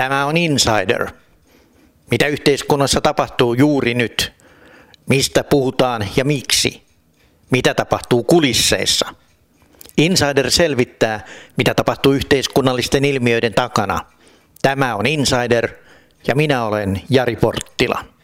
Tämä on Insider. Mitä yhteiskunnassa tapahtuu juuri nyt? Mistä puhutaan ja miksi? Mitä tapahtuu kulisseissa? Insider selvittää, mitä tapahtuu yhteiskunnallisten ilmiöiden takana. Tämä on Insider ja minä olen Jari Porttila.